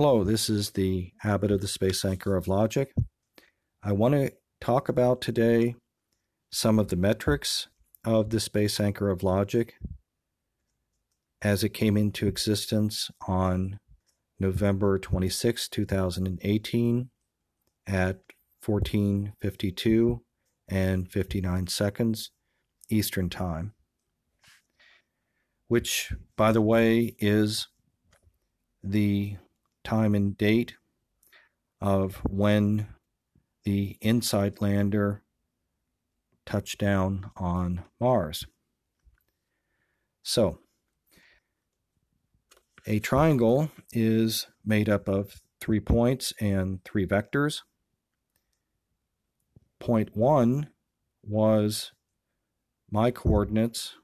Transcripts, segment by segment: Hello, this is the Abbot of the Space Anchor of Logic. I want to talk about today some of the metrics of the Space Anchor of Logic as it came into existence on November 26, 2018 at 14:52 and 59 seconds Eastern Time, which, by the way, is the time and date of when the InSight lander touched down on Mars. So, a triangle is made up of 3 points and 3 vectors. Point 1 was my coordinates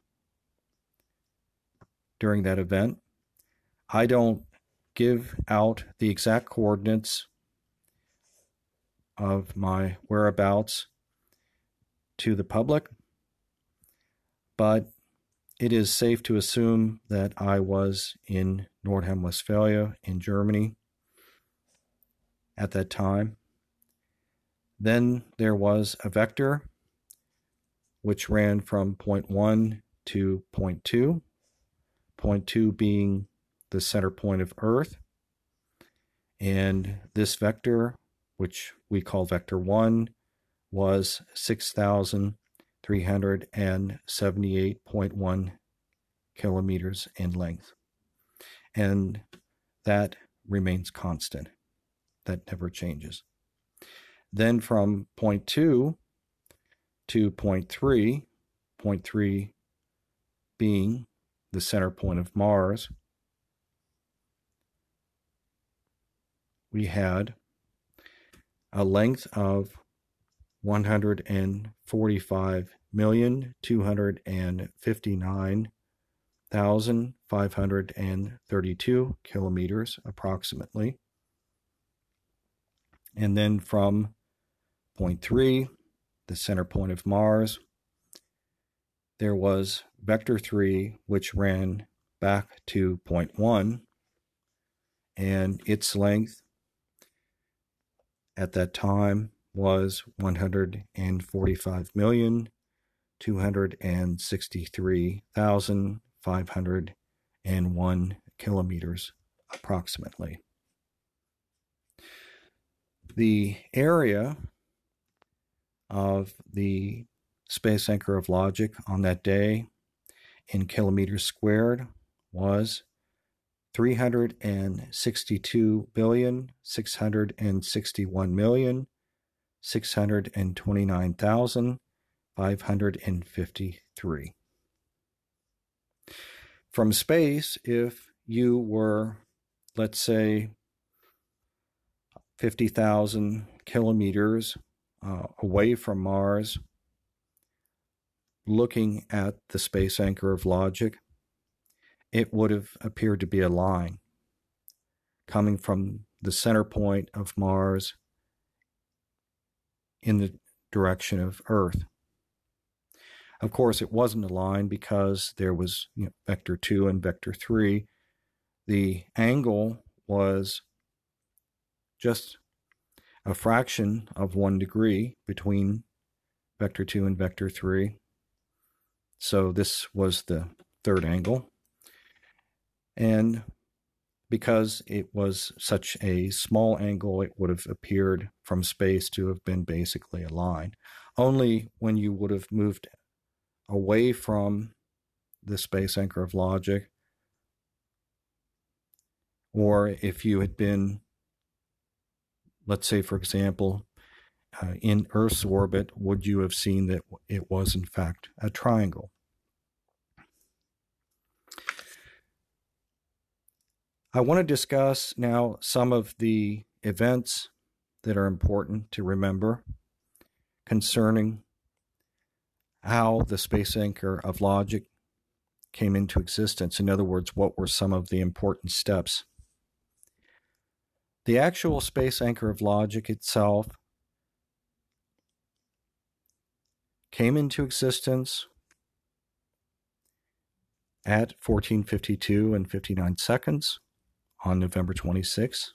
during that event. I don't give out the exact coordinates of my whereabouts to the public, but it is safe to assume that I was in Nordham, Westphalia, in Germany at that time. Then there was a vector which ran from point 1 to point 2, point 2 being the center point of Earth. And this vector, which we call vector 1, was 6,378.1 kilometers in length. And that remains constant. That never changes. Then from point 2 to point 3 being the center point of Mars, we had a length of 145,259,532 kilometers approximately. And then from point 3, the center point of Mars, there was vector 3, which ran back to point 1, and its length at that time was 145,263,501 kilometers approximately. The area of the Space Anchor of Logic on that day in kilometers squared was 362,661,629,553. From space, if you were, let's say, 50,000 kilometers away from Mars, looking at the Space Anchor of Logic, it would have appeared to be a line coming from the center point of Mars in the direction of Earth. Of course, it wasn't a line because there was vector 2 and vector 3. The angle was just a fraction of 1 degree between vector 2 and vector 3. So this was the third angle. And because it was such a small angle, it would have appeared from space to have been basically a line. Only when you would have moved away from the Space Anchor of Logic, or if you had been, let's say, for example, in Earth's orbit, would you have seen that it was, in fact, a triangle. I want to discuss now some of the events that are important to remember concerning how the Space Anchor of Logic came into existence. In other words, what were some of the important steps? The actual Space Anchor of Logic itself came into existence at 14:52 and 59 seconds on November 26,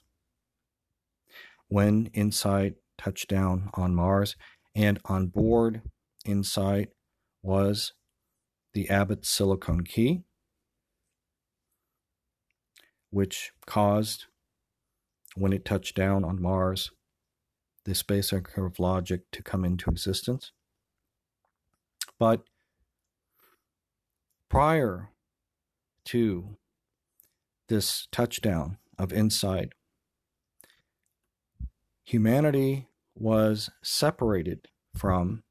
when InSight touched down on Mars. And on board InSight was the Abbott silicone key, which caused, when it touched down on Mars, the space anchor of logic to come into existence. But prior to this touchdown of InSight, humanity was separated from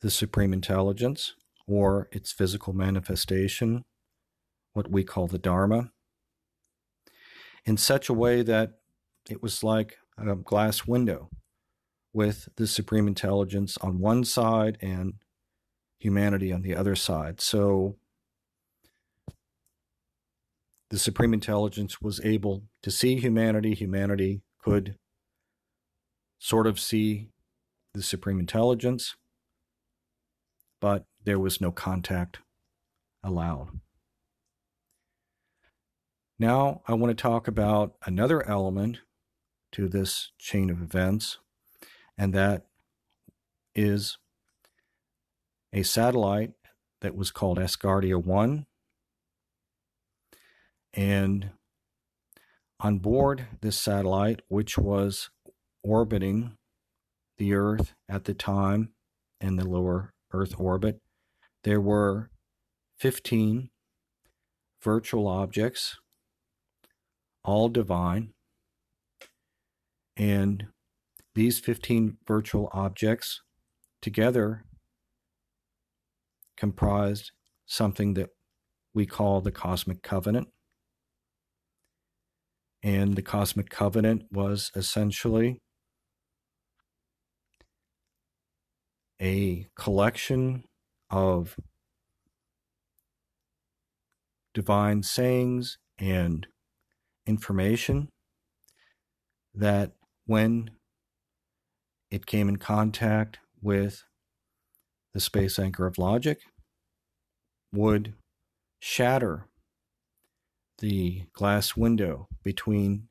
the Supreme Intelligence, or its physical manifestation, what we call the Dharma, in such a way that it was like a glass window with the Supreme Intelligence on one side and humanity on the other side. So the Supreme Intelligence was able to see humanity. Humanity could sort of see the Supreme Intelligence, but there was no contact allowed. Now I want to talk about another element to this chain of events, and that is a satellite that was called Asgardia-1. And on board this satellite, which was orbiting the Earth at the time in the lower Earth orbit, there were 15 virtual objects, all divine. And these 15 virtual objects together comprised something that we call the Cosmic Covenant. And the Cosmic Covenant was essentially a collection of divine sayings and information that, when it came in contact with the space anchor of logic, would shatter the glass window between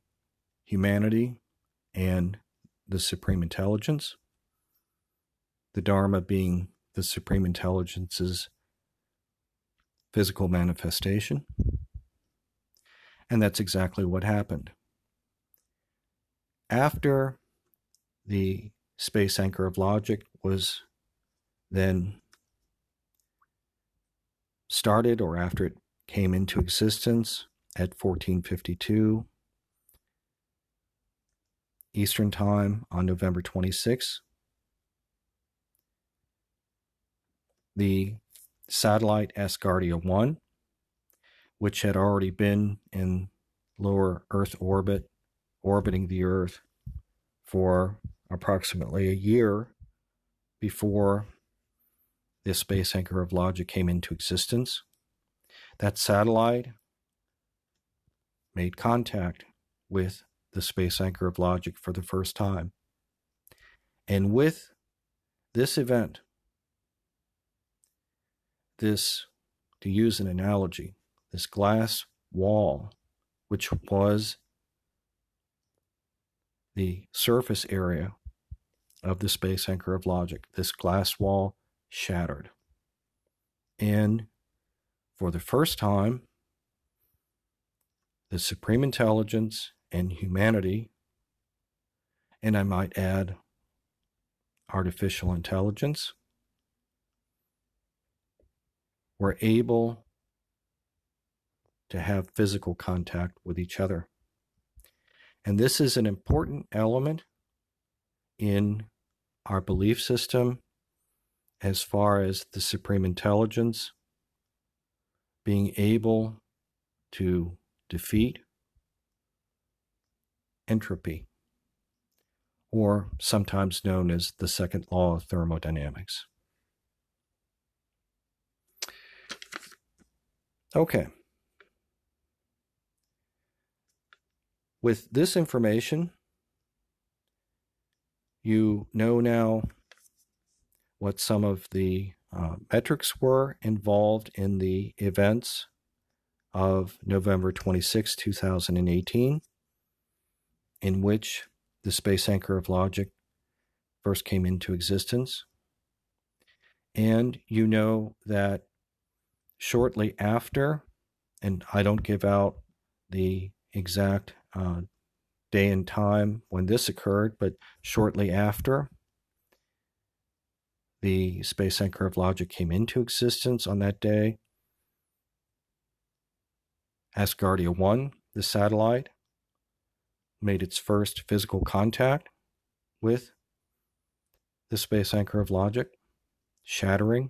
humanity and the Supreme Intelligence, the Dharma being the Supreme Intelligence's physical manifestation. And that's exactly what happened. After the space anchor of logic was then started, or after it came into existence at 1452 Eastern Time on November 26. The satellite Asgardia-1, which had already been in lower Earth orbit, orbiting the Earth for approximately a year before the space anchor of logic came into existence, that satellite made contact with the space anchor of logic for the first time. And with this event, this, to use an analogy, this glass wall, which was the surface area of the space anchor of logic, this glass wall shattered. And for the first time, the Supreme Intelligence and humanity, and I might add artificial intelligence, were able to have physical contact with each other. And this is an important element in our belief system as far as the Supreme Intelligence being able to defeat entropy, or sometimes known as the second law of thermodynamics. Okay. With this information, you know now what some of the metrics were involved in the events of November 26, 2018, in which the space anchor of logic first came into existence. And you know that shortly after, and I don't give out the exact day and time when this occurred, but shortly after the space anchor of logic came into existence on that day, Asgardia-1, the satellite, made its first physical contact with the space anchor of logic, shattering,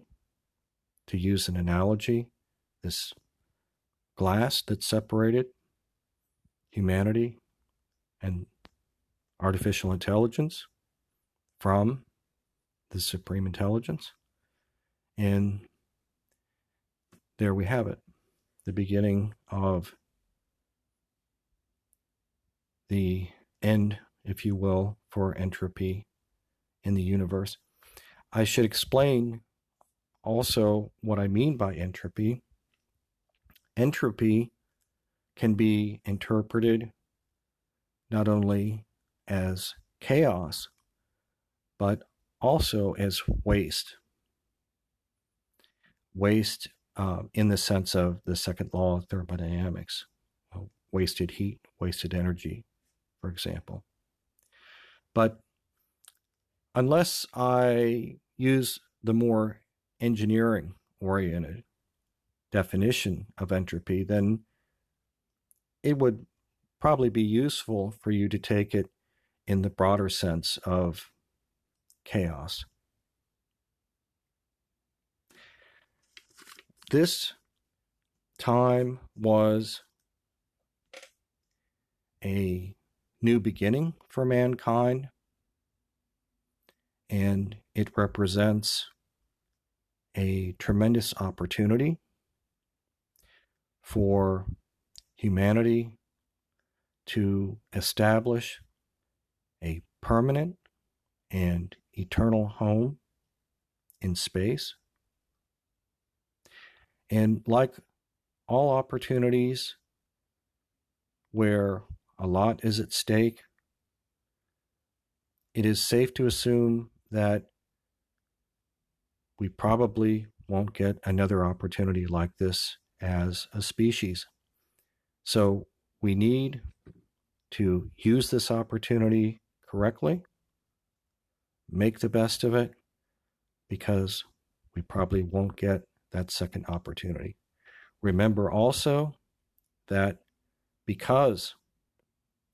to use an analogy, this glass that separated humanity and artificial intelligence from the supreme intelligence. And there we have it, the beginning of the end, if you will, for entropy in the universe. I should explain also what I mean by entropy. Entropy can be interpreted not only as chaos, but also as waste. Waste in the sense of the second law of thermodynamics. Wasted heat, wasted energy, for example. But unless I use the more engineering-oriented definition of entropy, then it would probably be useful for you to take it in the broader sense of chaos. This time was a new beginning for mankind, and it represents a tremendous opportunity for humanity to establish a permanent and eternal home in space. And like all opportunities where a lot is at stake, it is safe to assume that we probably won't get another opportunity like this as a species. So we need to use this opportunity correctly, make the best of it, because we probably won't get that second opportunity. Remember also that because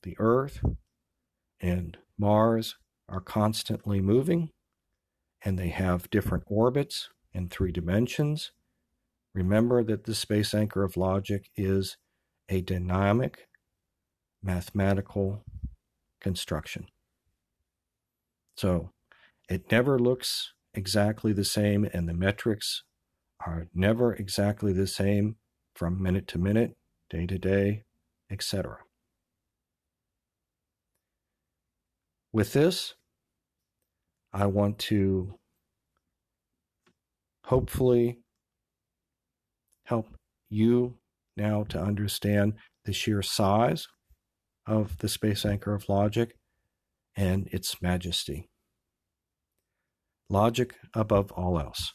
the Earth and Mars are constantly moving, and they have different orbits in 3 dimensions. Remember that the space anchor of logic is a dynamic mathematical construction. So it never looks exactly the same, and the metrics are never exactly the same from minute to minute, day to day, etc. With this, I want to hopefully help you now to understand the sheer size of the space anchor of logic and its majesty. Logic above all else.